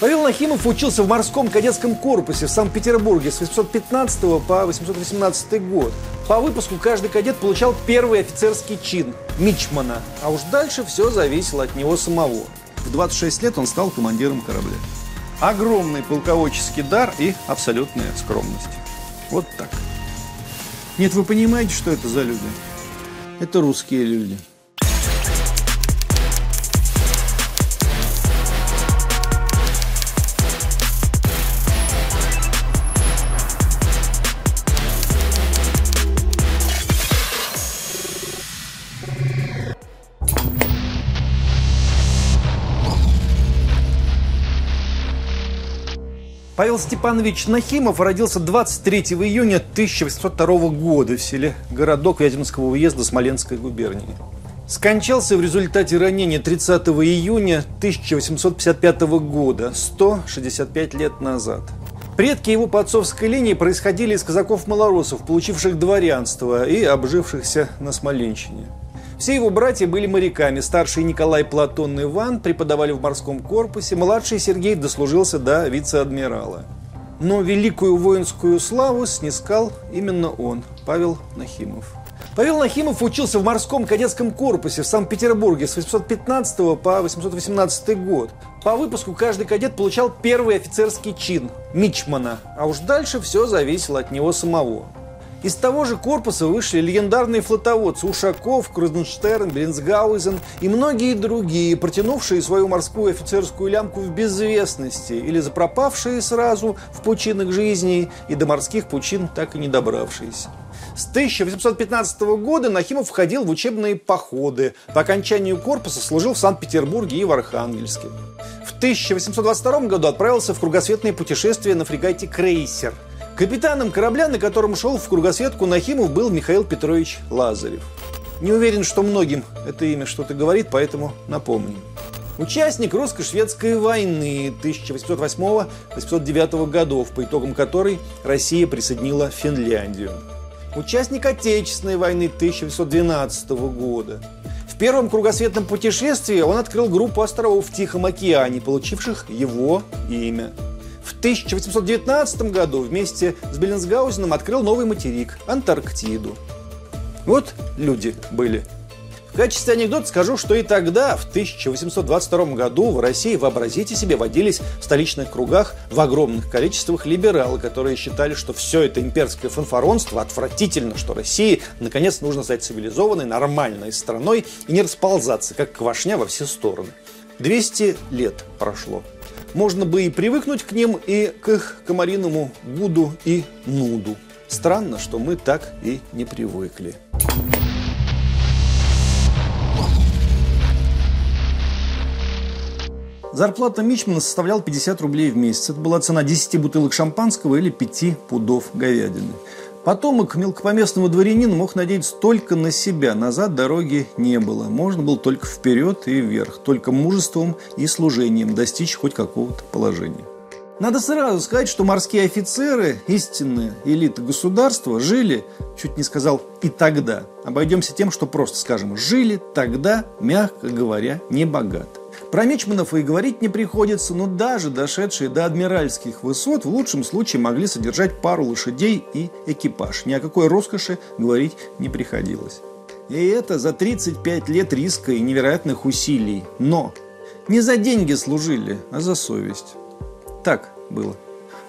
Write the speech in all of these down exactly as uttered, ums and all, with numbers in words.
Павел Нахимов учился в морском кадетском корпусе в Санкт-Петербурге с восемьсот пятнадцатого по восемьсот восемнадцатый год. По выпуску каждый кадет получал первый офицерский чин – мичмана. А уж дальше все зависело от него самого. В двадцать шесть лет он стал командиром корабля. Огромный полководческий дар и абсолютная скромность. Вот так. Нет, вы понимаете, что это за люди? Это русские люди. Павел Степанович Нахимов родился двадцать третьего июня тысяча восемьсот второго года в селе Городок Вяземского уезда Смоленской губернии. Скончался в результате ранения тридцатого июня тысяча восемьсот пятьдесят пятого года, сто шестьдесят пять лет назад. Предки его по отцовской линии происходили из казаков-малоросов, получивших дворянство и обжившихся на Смоленщине. Все его братья были моряками. Старший Николай, Платон, Иван преподавали в морском корпусе. Младший Сергей дослужился до вице-адмирала. Но великую воинскую славу снискал именно он, Павел Нахимов. Павел Нахимов учился в морском кадетском корпусе в Санкт-Петербурге с восемьсот пятнадцатого по восемьсот восемнадцатый год. По выпуску каждый кадет получал первый офицерский чин – мичмана. А уж дальше все зависело от него самого. Из того же корпуса вышли легендарные флотоводцы Ушаков, Крузенштерн, Бринсгаузен и многие другие, протянувшие свою морскую офицерскую лямку в безвестности или запропавшие сразу в пучинах жизни и до морских пучин так и не добравшиеся. С тысяча восемьсот пятнадцатого года Нахимов входил в учебные походы. По окончанию корпуса служил в Санкт-Петербурге и в Архангельске. В тысяча восемьсот двадцать втором году отправился в кругосветное путешествие на фрегате «Крейсер». Капитаном корабля, на котором шел в кругосветку Нахимов, был Михаил Петрович Лазарев. Не уверен, что многим это имя что-то говорит, поэтому напомню. Участник русско-шведской войны тысяча восемьсот восьмого — восемьсот девятого годов, по итогам которой Россия присоединила Финляндию. Участник Отечественной войны тысяча восемьсот двенадцатого года. В первом кругосветном путешествии он открыл группу островов в Тихом океане, получивших его имя. В тысяча восемьсот девятнадцатом году вместе с Беллинсгаузеном открыл новый материк – Антарктиду. Вот люди были. В качестве анекдота скажу, что и тогда, в тысяча восемьсот двадцать втором году, в России, вообразите себе, водились в столичных кругах в огромных количествах либералы, которые считали, что все это имперское фанфаронство отвратительно, что России, наконец, нужно стать цивилизованной, нормальной страной и не расползаться, как квашня, во все стороны. двести лет прошло. Можно бы и привыкнуть к ним, и к их комариному гуду и нуду. Странно, что мы так и не привыкли. Зарплата мичмана составляла пятьдесят рублей в месяц. Это была цена десяти бутылок шампанского или пяти пудов говядины. Потомок мелкопоместного дворянина мог надеяться только на себя. Назад дороги не было. Можно было только вперед и вверх. Только мужеством и служением достичь хоть какого-то положения. Надо сразу сказать, что морские офицеры, истинная элита государства, жили, чуть не сказал, и тогда. Обойдемся тем, что просто скажем, жили тогда, мягко говоря, небогато. Про мичманов и говорить не приходится, но даже дошедшие до адмиральских высот в лучшем случае могли содержать пару лошадей и экипаж. Ни о какой роскоши говорить не приходилось. И это за тридцать пять лет риска и невероятных усилий. Но не за деньги служили, а за совесть. Так было.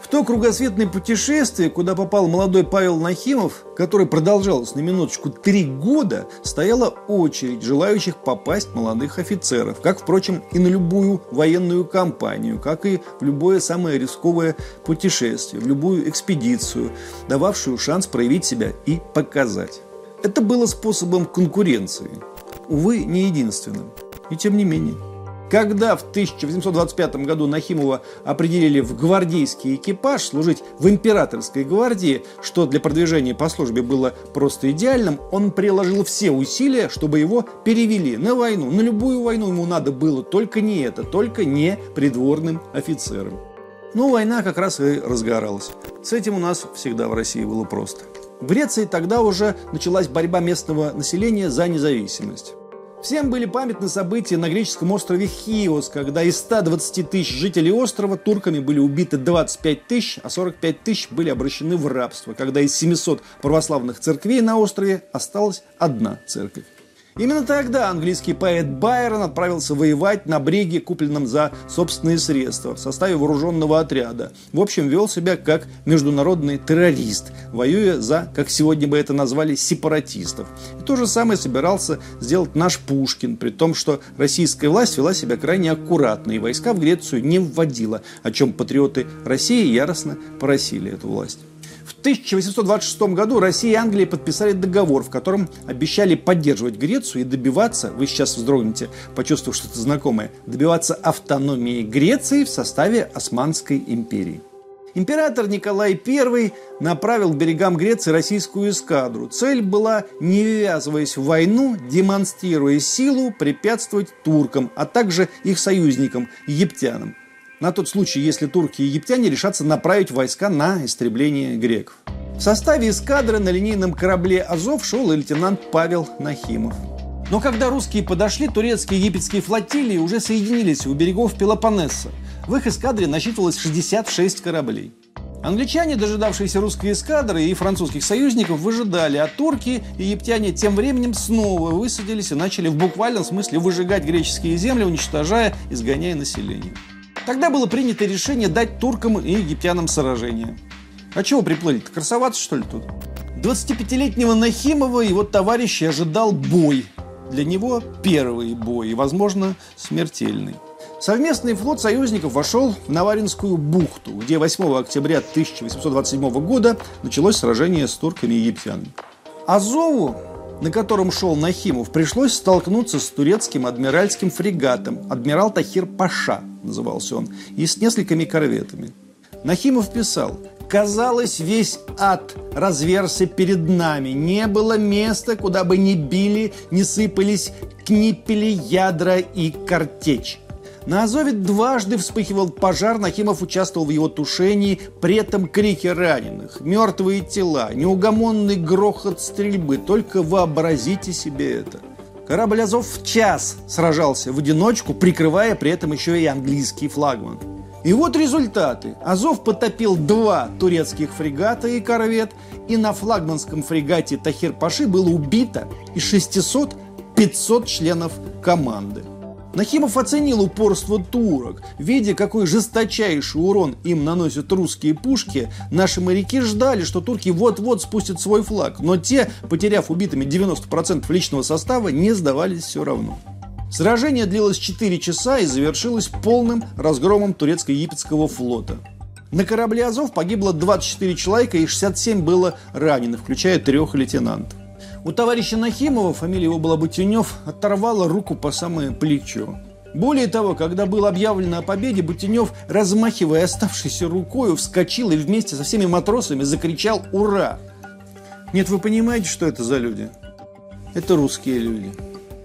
В то кругосветное путешествие, куда попал молодой Павел Нахимов, который продолжалось на минуточку три года, стояла очередь желающих попасть молодых офицеров, как, впрочем, и на любую военную кампанию, как и в любое самое рисковое путешествие, в любую экспедицию, дававшую шанс проявить себя и показать. Это было способом конкуренции. Увы, не единственным. И тем не менее. Когда в тысяча восемьсот двадцать пятом году Нахимова определили в гвардейский экипаж служить в императорской гвардии, что для продвижения по службе было просто идеальным, он приложил все усилия, чтобы его перевели на войну. На любую войну ему надо было только не это, только не придворным офицерам. Но война как раз и разгоралась. С этим у нас всегда в России было просто. В Греции тогда уже началась борьба местного населения за независимость. Всем были памятны события на греческом острове Хиос, когда из ста двадцати тысяч жителей острова турками были убиты двадцать пять тысяч, а сорок пять тысяч были обращены в рабство, когда из семисот православных церквей на острове осталась одна церковь. Именно тогда английский поэт Байрон отправился воевать на бреге, купленном за собственные средства, в составе вооруженного отряда. В общем, вел себя как международный террорист, воюя за, как сегодня бы это назвали, сепаратистов. И то же самое собирался сделать наш Пушкин, при том, что российская власть вела себя крайне аккуратно и войска в Грецию не вводила, о чем патриоты России яростно просили эту власть. В тысяча восемьсот двадцать шестом году Россия и Англия подписали договор, в котором обещали поддерживать Грецию и добиваться, вы сейчас вздрогнете, почувствовав что-то знакомое, добиваться автономии Греции в составе Османской империи. Император Николай Первый направил к берегам Греции российскую эскадру. Цель была, не ввязываясь в войну, демонстрируя силу, препятствовать туркам, а также их союзникам, египтянам. На тот случай, если турки и египтяне решатся направить войска на истребление греков. В составе эскадры на линейном корабле «Азов» шел и лейтенант Павел Нахимов. Но когда русские подошли, турецкие и египетские флотилии уже соединились у берегов Пелопоннеса. В их эскадре насчитывалось шестьдесят шесть кораблей. Англичане, дожидавшиеся русской эскадры и французских союзников, выжидали, а турки и египтяне тем временем снова высадились и начали в буквальном смысле выжигать греческие земли, уничтожая, изгоняя население. Тогда было принято решение дать туркам и египтянам сражение. А чего приплыли-то? Красоваться, что ли, тут? двадцатипятилетнего Нахимова и его товарищи ожидал бой. Для него первый бой и, возможно, смертельный. Совместный флот союзников вошел в Наваринскую бухту, где восьмого октября тысяча восемьсот двадцать седьмого года началось сражение с турками и египтянами. Азову, на котором шел Нахимов, пришлось столкнуться с турецким адмиральским фрегатом. Адмирал Тахир Паша назывался он, и с несколькими корветами. Нахимов писал: «Казалось, весь ад разверся перед нами. Не было места, куда бы ни били, не сыпались книпели, ядра и картечь». На Азове дважды вспыхивал пожар, Нахимов участвовал в его тушении, при этом крики раненых, мертвые тела, неугомонный грохот стрельбы. Только вообразите себе это. Корабль «Азов» в час сражался в одиночку, прикрывая при этом еще и английский флагман. И вот результаты. «Азов» потопил два турецких фрегата и корвет, и на флагманском фрегате Тахир-Паши было убито из шестисот пятисот членов команды. Нахимов оценил упорство турок. Видя, какой жесточайший урон им наносят русские пушки, наши моряки ждали, что турки вот-вот спустят свой флаг. Но те, потеряв убитыми девяносто процентов личного состава, не сдавались все равно. Сражение длилось четыре часа и завершилось полным разгромом турецко-египетского флота. На корабле «Азов» погибло двадцать четыре человека и шестьдесят семь было ранено, включая трех лейтенантов. У товарища Нахимова, фамилия его была Бутенев, оторвала руку по самое плечо. Более того, когда было объявлено о победе, Бутенев, размахивая оставшейся рукой, вскочил и вместе со всеми матросами закричал «Ура!». Нет, вы понимаете, что это за люди? Это русские люди.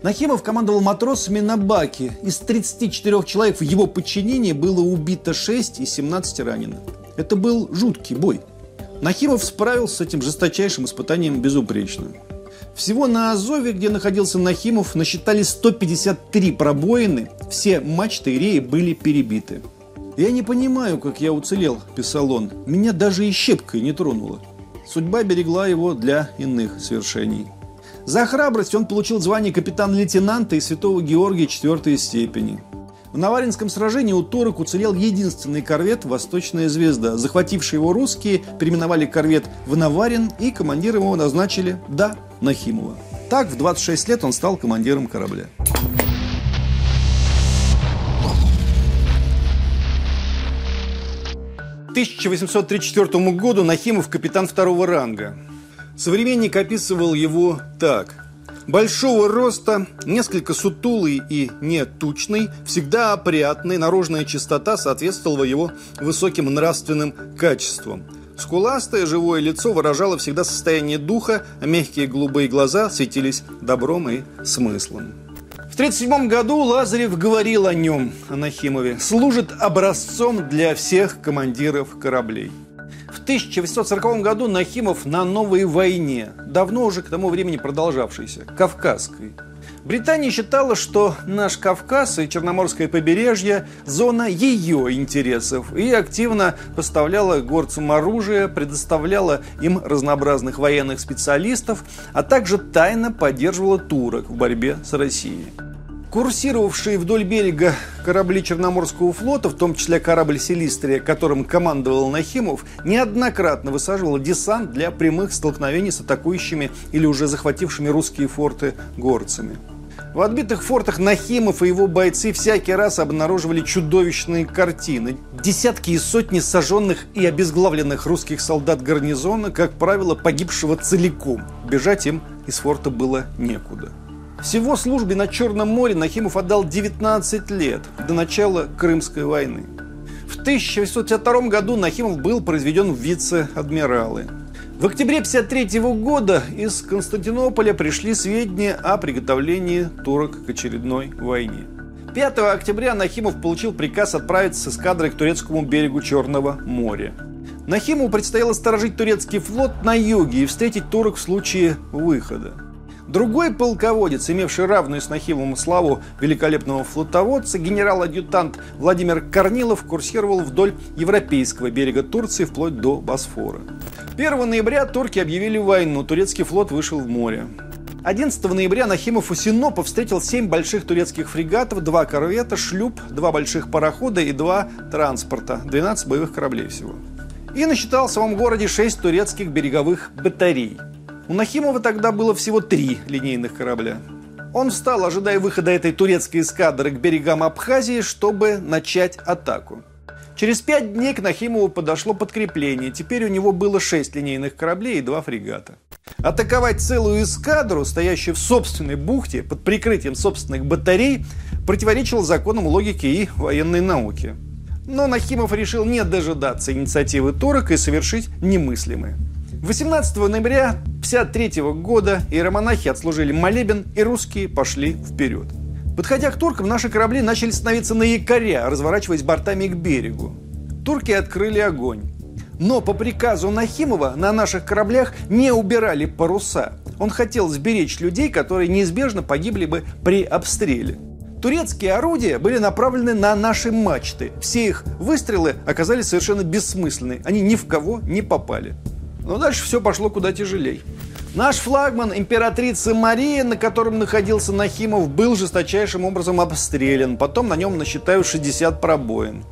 Нахимов командовал матросами на баке. Из тридцати четырёх человек в его подчинении было убито шесть и семнадцать ранено. Это был жуткий бой. Нахимов справился с этим жесточайшим испытанием безупречно. Всего на Азове, где находился Нахимов, насчитали сто пятьдесят три пробоины, все мачты и реи были перебиты. «Я не понимаю, как я уцелел», – писал он, – «меня даже и щепкой не тронуло». Судьба берегла его для иных свершений. За храбрость он получил звание капитан-лейтенанта и святого Георгия четвёртой степени. В Наваринском сражении у турок уцелел единственный корвет «Восточная звезда». Захватившие его русские переименовали корвет в «Наварин» и командиром его назначили, да, Нахимова. Так в двадцать шесть лет он стал командиром корабля. К тысяча восемьсот тридцать четвёртому году Нахимов капитан второго ранга. Современник описывал его так. Большого роста, несколько сутулый и нетучный, всегда опрятный, наружная чистота соответствовала его высоким нравственным качествам. Скуластое живое лицо выражало всегда состояние духа, а мягкие голубые глаза светились добром и смыслом. В тысяча девятьсот тридцать седьмом году Лазарев говорил о нем, о Нахимове, служит образцом для всех командиров кораблей. В тысяча восемьсот сороковом году Нахимов на новой войне, давно уже к тому времени продолжавшейся, Кавказской. Британия считала, что наш Кавказ и Черноморское побережье – зона ее интересов, и активно поставляла горцам оружие, предоставляла им разнообразных военных специалистов, а также тайно поддерживала турок в борьбе с Россией. Курсировавшие вдоль берега корабли Черноморского флота, в том числе корабль «Селистрия», которым командовал Нахимов, неоднократно высаживал десант для прямых столкновений с атакующими или уже захватившими русские форты горцами. В отбитых фортах Нахимов и его бойцы всякий раз обнаруживали чудовищные картины. Десятки и сотни сожженных и обезглавленных русских солдат гарнизона, как правило, погибшего целиком. Бежать им из форта было некуда. Всего службе на Черном море Нахимов отдал девятнадцать лет, до начала Крымской войны. В тысяча восемьсот пятьдесят втором году Нахимов был произведен в вице-адмиралы. В октябре тысяча девятьсот пятьдесят третьего года из Константинополя пришли сведения о приготовлении турок к очередной войне. пятого октября Нахимов получил приказ отправиться с эскадрой к турецкому берегу Черного моря. Нахимову предстояло сторожить турецкий флот на юге и встретить турок в случае выхода. Другой полководец, имевший равную с Нахимовым славу великолепного флотоводца, генерал-адъютант Владимир Корнилов, курсировал вдоль европейского берега Турции вплоть до Босфора. первого ноября турки объявили войну, турецкий флот вышел в море. одиннадцатого ноября Нахимов у Синопа встретил семь больших турецких фрегатов, два корвета, шлюп, два больших парохода и два транспорта, двенадцать боевых кораблей всего. И насчитал в самом городе шесть турецких береговых батарей. У Нахимова тогда было всего три линейных корабля. Он встал, ожидая выхода этой турецкой эскадры к берегам Абхазии, чтобы начать атаку. Через пять дней к Нахимову подошло подкрепление. Теперь у него было шесть линейных кораблей и два фрегата. Атаковать целую эскадру, стоящую в собственной бухте, под прикрытием собственных батарей, противоречило законам логики и военной науки. Но Нахимов решил не дожидаться инициативы турок и совершить немыслимое. восемнадцатого ноября тысяча девятьсот пятьдесят третьего года иеромонахи отслужили молебен, и русские пошли вперед. Подходя к туркам, наши корабли начали становиться на якоря, разворачиваясь бортами к берегу. Турки открыли огонь. Но по приказу Нахимова на наших кораблях не убирали паруса. Он хотел сберечь людей, которые неизбежно погибли бы при обстреле. Турецкие орудия были направлены на наши мачты. Все их выстрелы оказались совершенно бессмысленны. Они ни в кого не попали. Но дальше все пошло куда тяжелее. Наш флагман, императрица Мария, на котором находился Нахимов, был жесточайшим образом обстрелян. Потом на нем насчитают шестьдесят пробоин.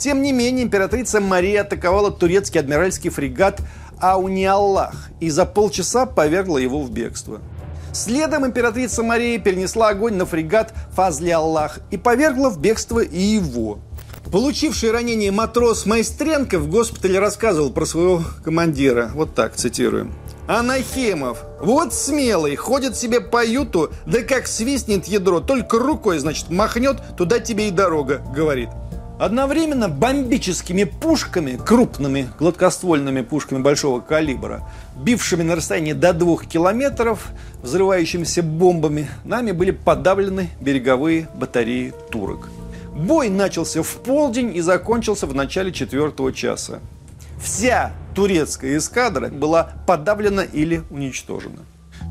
Тем не менее, императрица Мария атаковала турецкий адмиральский фрегат «Ауниаллах» и за полчаса повергла его в бегство. Следом императрица Мария перенесла огонь на фрегат «Фазли-Аллах» и повергла в бегство и его. Получивший ранение матрос Майстренко в госпитале рассказывал про своего командира. Вот так, цитирую. «А Нахимов, вот смелый, ходит себе по юту, да как свистнет ядро, только рукой, значит, махнет, туда тебе и дорога», говорит. Одновременно бомбическими пушками, крупными гладкоствольными пушками большого калибра, бившими на расстоянии до двух километров, взрывающимися бомбами, нами были подавлены береговые батареи турок. Бой начался в полдень и закончился в начале четвертого часа. Вся турецкая эскадра была подавлена или уничтожена.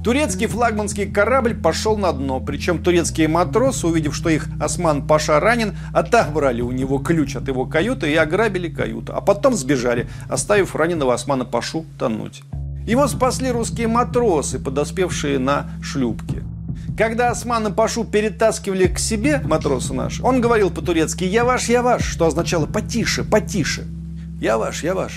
Турецкий флагманский корабль пошел на дно, причем турецкие матросы, увидев, что их Осман Паша ранен, отобрали у него ключ от его каюты и ограбили каюту, а потом сбежали, оставив раненого Османа Пашу тонуть. Его спасли русские матросы, подоспевшие на шлюпке. Когда Османа Пашу перетаскивали к себе, матроса наш, он говорил по-турецки «я ваш, я ваш», что означало «потише, потише». «Я ваш, я ваш».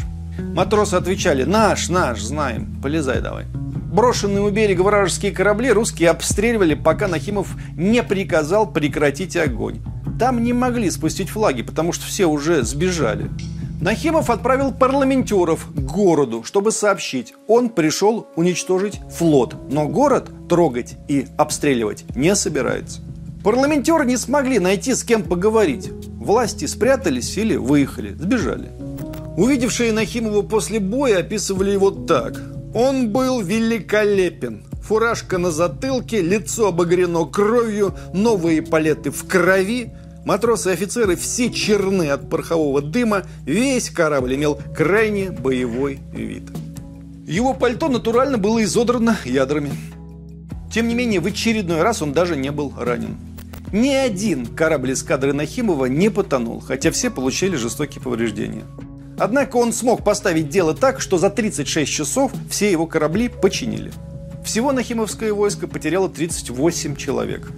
Матросы отвечали «наш, наш, знаем, полезай давай». Брошенные у берега вражеские корабли русские обстреливали, пока Нахимов не приказал прекратить огонь. Там не могли спустить флаги, потому что все уже сбежали. Нахимов отправил парламентеров к городу, чтобы сообщить, он пришел уничтожить флот, но город трогать и обстреливать не собирается. Парламентеры не смогли найти, с кем поговорить. Власти спрятались или выехали, сбежали. Увидевшие Нахимова после боя описывали его так. Он был великолепен. Фуражка на затылке, лицо обогрено кровью, новые палеты в крови. Матросы и офицеры все черны от порохового дыма, весь корабль имел крайне боевой вид. Его пальто натурально было изодрано ядрами. Тем не менее, в очередной раз он даже не был ранен. Ни один корабль эскадры Нахимова не потонул, хотя все получили жестокие повреждения. Однако он смог поставить дело так, что за тридцать шесть часов все его корабли починили. Всего нахимовское войско потеряло тридцать восемь человек.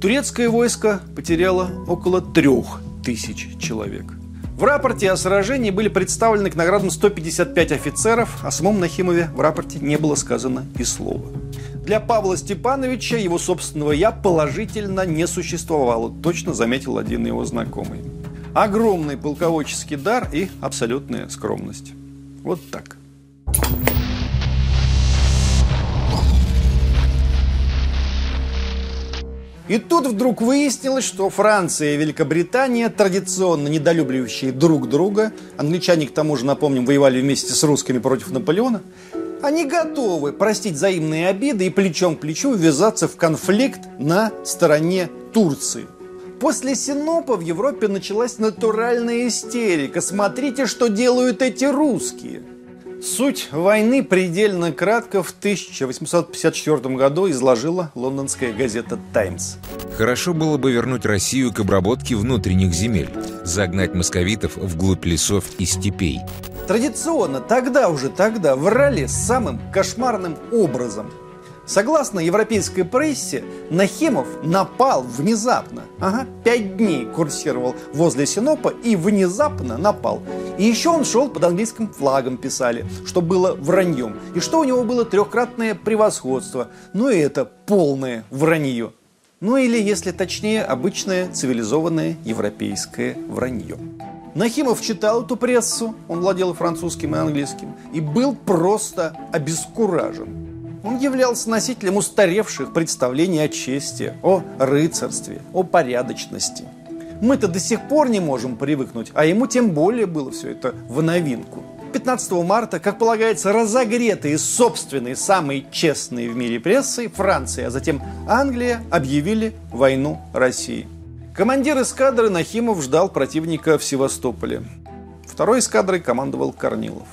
Турецкое войско потеряло около трёх тысяч человек. В рапорте о сражении были представлены к наградам сто пятьдесят пять офицеров, о самом Нахимове в рапорте не было сказано и слова. Для Павла Степановича его собственного «я» положительно не существовало, точно заметил один его знакомый. Огромный полководческий дар и абсолютная скромность. Вот так. И тут вдруг выяснилось, что Франция и Великобритания, традиционно недолюбливающие друг друга, англичане, к тому же, напомним, воевали вместе с русскими против Наполеона, они готовы простить взаимные обиды и плечом к плечу ввязаться в конфликт на стороне Турции. После Синопа в Европе началась натуральная истерика. Смотрите, что делают эти русские. Суть войны предельно кратко в тысяча восемьсот пятьдесят четвёртом году изложила лондонская газета «Таймс». Хорошо было бы вернуть Россию к обработке внутренних земель, загнать московитов вглубь лесов и степей. Традиционно тогда уже тогда врали самым кошмарным образом. Согласно европейской прессе, Нахимов напал внезапно. Ага, пять дней курсировал возле Синопа и внезапно напал. И еще он шел под английским флагом, писали, что было враньем. И что у него было трехкратное превосходство. Ну и это полное вранье. Ну или, если точнее, обычное цивилизованное европейское вранье. Нахимов читал эту прессу, он владел французским и английским, и был просто обескуражен. Он являлся носителем устаревших представлений о чести, о рыцарстве, о порядочности. Мы-то до сих пор не можем привыкнуть, а ему тем более было все это в новинку. пятнадцатого марта, как полагается, разогретые собственной, самой честной в мире прессой Франция, а затем Англия объявили войну России. Командир эскадры Нахимов ждал противника в Севастополе. Второй эскадрой командовал Корнилов.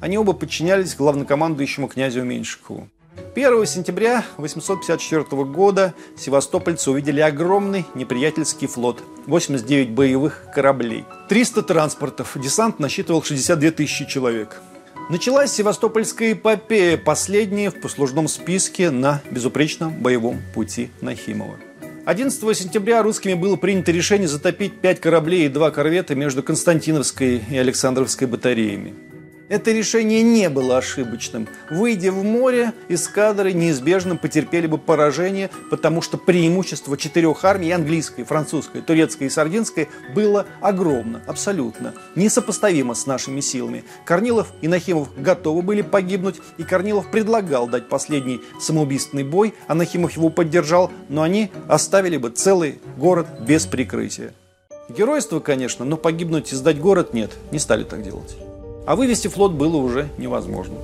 Они оба подчинялись главнокомандующему князю Меньшикову. первого сентября тысяча восемьсот пятьдесят четвёртого года севастопольцы увидели огромный неприятельский флот, восемьдесят девять боевых кораблей, триста транспортов, десант насчитывал шестьдесят две тысячи человек. Началась севастопольская эпопея, последняя в послужном списке на безупречном боевом пути Нахимова. одиннадцатого сентября русскими было принято решение затопить пять кораблей и два корвета между Константиновской и Александровской батареями. Это решение не было ошибочным. Выйдя в море, эскадры неизбежно потерпели бы поражение, потому что преимущество четырех армий – английской, французской, турецкой и сардинской – было огромно, абсолютно, несопоставимо с нашими силами. Корнилов и Нахимов готовы были погибнуть, и Корнилов предлагал дать последний самоубийственный бой, а Нахимов его поддержал, но они оставили бы целый город без прикрытия. Геройство, конечно, но погибнуть и сдать город – нет, не стали так делать. А вывести флот было уже невозможно.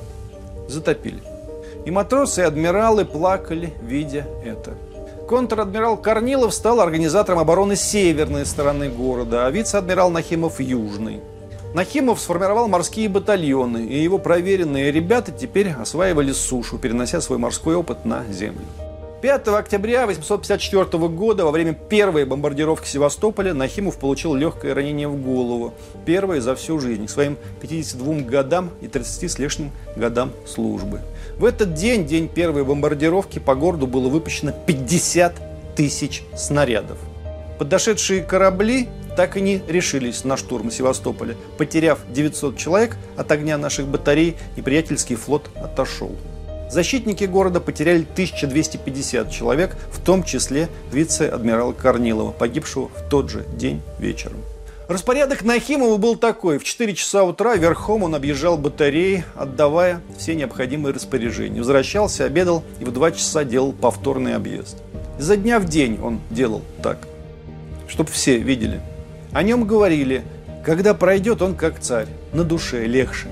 Затопили. И матросы, и адмиралы плакали, видя это. Контр-адмирал Корнилов стал организатором обороны северной стороны города, а вице-адмирал Нахимов – южной. Нахимов сформировал морские батальоны, и его проверенные ребята теперь осваивали сушу, перенося свой морской опыт на землю. пятого октября тысяча восемьсот пятьдесят четвёртого года во время первой бомбардировки Севастополя Нахимов получил легкое ранение в голову. Первое за всю жизнь, к своим пятидесяти двум годам и тридцати с лишним годам службы. В этот день, день первой бомбардировки, по городу было выпущено пятьдесят тысяч снарядов. Подошедшие корабли так и не решились на штурм Севастополя. Потеряв девятьсот человек от огня наших батарей, неприятельский флот отошел. Защитники города потеряли тысячу двести пятьдесят человек, в том числе вице-адмирала Корнилова, погибшего в тот же день вечером. Распорядок Нахимова был такой. В четыре часа утра верхом он объезжал батареи, отдавая все необходимые распоряжения. Возвращался, обедал и в два часа делал повторный объезд. Изо дня в день он делал так, чтобы все видели. О нем говорили, когда пройдет он как царь, на душе легче.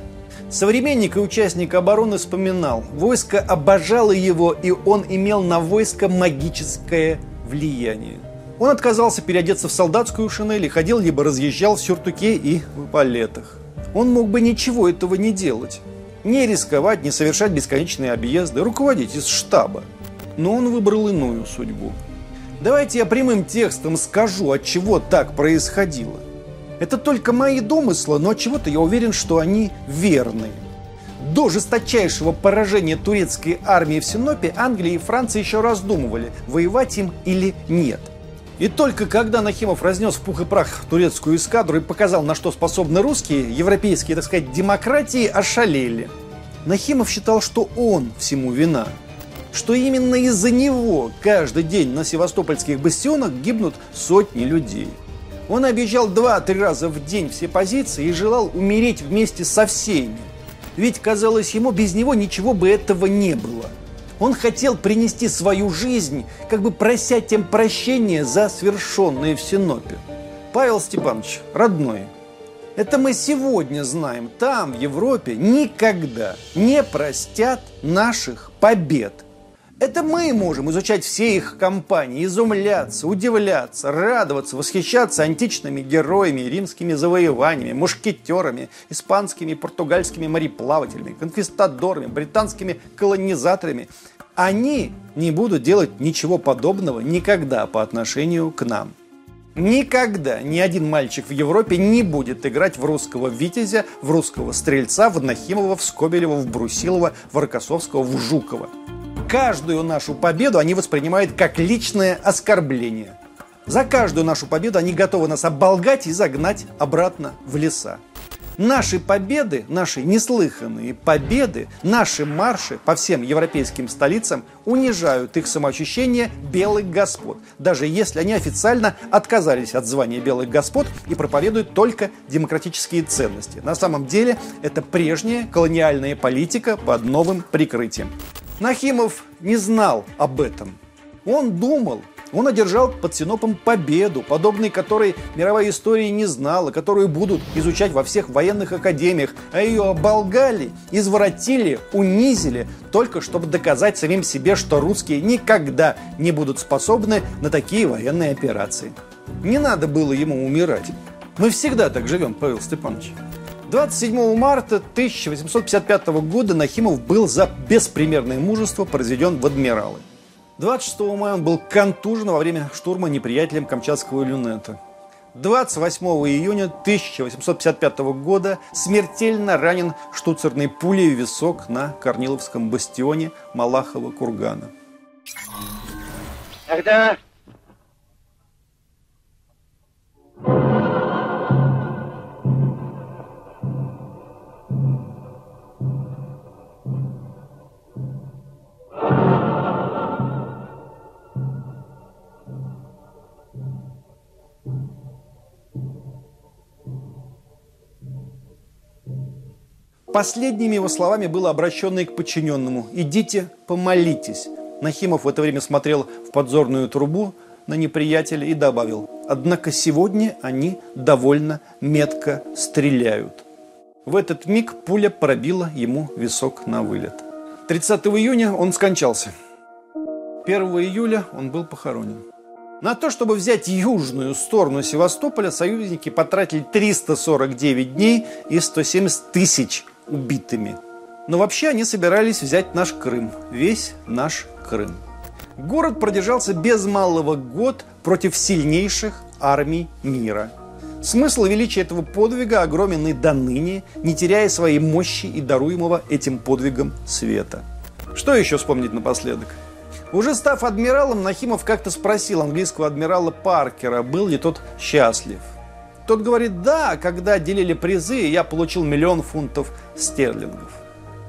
Современник и участник обороны вспоминал, войско обожало его, и он имел на войско магическое влияние. Он отказался переодеться в солдатскую шинель и ходил, либо разъезжал в сюртуке и в палетах. Он мог бы ничего этого не делать, не рисковать, не совершать бесконечные объезды, руководить из штаба. но он выбрал иную судьбу. Давайте я прямым текстом скажу, от чего так происходило. Это только мои домыслы, но от чего-то я уверен, что они верны. До жесточайшего поражения турецкой армии в Синопе Англия и Франция еще раздумывали, воевать им или нет. И только когда Нахимов разнес в пух и прах турецкую эскадру и показал, на что способны русские, европейские, так сказать, демократии, ошалели. Нахимов считал, что он всему вина. Что именно из-за него каждый день на севастопольских бастионах гибнут сотни людей. Он объезжал два-три раза в день все позиции и желал умереть вместе со всеми. Ведь, казалось ему, без него ничего бы этого не было. Он хотел принести свою жизнь, как бы прося тем прощения за свершенное в Синопе. Павел Степанович, родной, это мы сегодня знаем, там, в Европе, никогда не простят наших побед. Это мы можем изучать все их кампании, изумляться, удивляться, радоваться, восхищаться античными героями, римскими завоеваниями, мушкетерами, испанскими и португальскими мореплавателями, конквистадорами, британскими колонизаторами. Они не будут делать ничего подобного никогда по отношению к нам. Никогда ни один мальчик в Европе не будет играть в русского витязя, в русского стрельца, в Нахимова, в Скобелева, в Брусилова, в Аркасовского, в Жукова. Каждую нашу победу они воспринимают как личное оскорбление. За каждую нашу победу они готовы нас оболгать и загнать обратно в леса. Наши победы, наши неслыханные победы, наши марши по всем европейским столицам унижают их самоощущение белых господ, даже если они официально отказались от звания белых господ и проповедуют только демократические ценности. На самом деле это прежняя колониальная политика под новым прикрытием. Нахимов не знал об этом. Он думал, он одержал под Синопом победу, подобной которой мировая история не знала, которую будут изучать во всех военных академиях, а ее оболгали, извратили, унизили, только чтобы доказать самим себе, что русские никогда не будут способны на такие военные операции. Не надо было ему умирать. Мы всегда так живем, Павел Степанович. двадцать седьмого марта тысяча восемьсот пятьдесят пятого года Нахимов был за беспримерное мужество произведен в адмиралы. двадцать шестого мая он был контужен во время штурма неприятелем Камчатского люнета. двадцать восьмого июня тысяча восемьсот пятьдесят пятого года смертельно ранен штуцерной пулей в висок на Корниловском бастионе Малахова-Кургана. Тогда... Последними его словами было обращено и к подчиненному: «Идите, помолитесь». Нахимов в это время смотрел в подзорную трубу на неприятеля и добавил: «Однако сегодня они довольно метко стреляют». В этот миг пуля пробила ему висок на вылет. тридцатого июня он скончался. первого июля он был похоронен. На то, чтобы взять южную сторону Севастополя, союзники потратили триста сорок девять дней и сто семьдесят тысяч убитыми. Но вообще они собирались взять наш Крым, весь наш Крым. Город продержался без малого год против сильнейших армий мира. Смысл и величие этого подвига огромен и до ныне, не теряя своей мощи и даруемого этим подвигом света. Что еще вспомнить напоследок? Уже став адмиралом, Нахимов как-то спросил английского адмирала Паркера, был ли тот счастлив. Тот говорит: да, когда делили призы, я получил миллион фунтов стерлингов.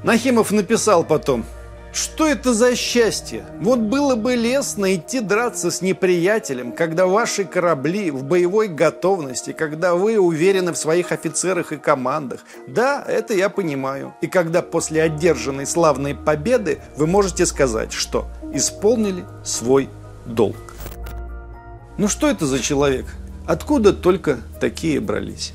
Нахимов написал потом: что это за счастье? Вот было бы лестно идти драться с неприятелем, когда ваши корабли в боевой готовности, когда вы уверены в своих офицерах и командах. Да, это я понимаю. И когда после одержанной славной победы вы можете сказать, что исполнили свой долг. Ну что это за человек? Откуда только такие брались?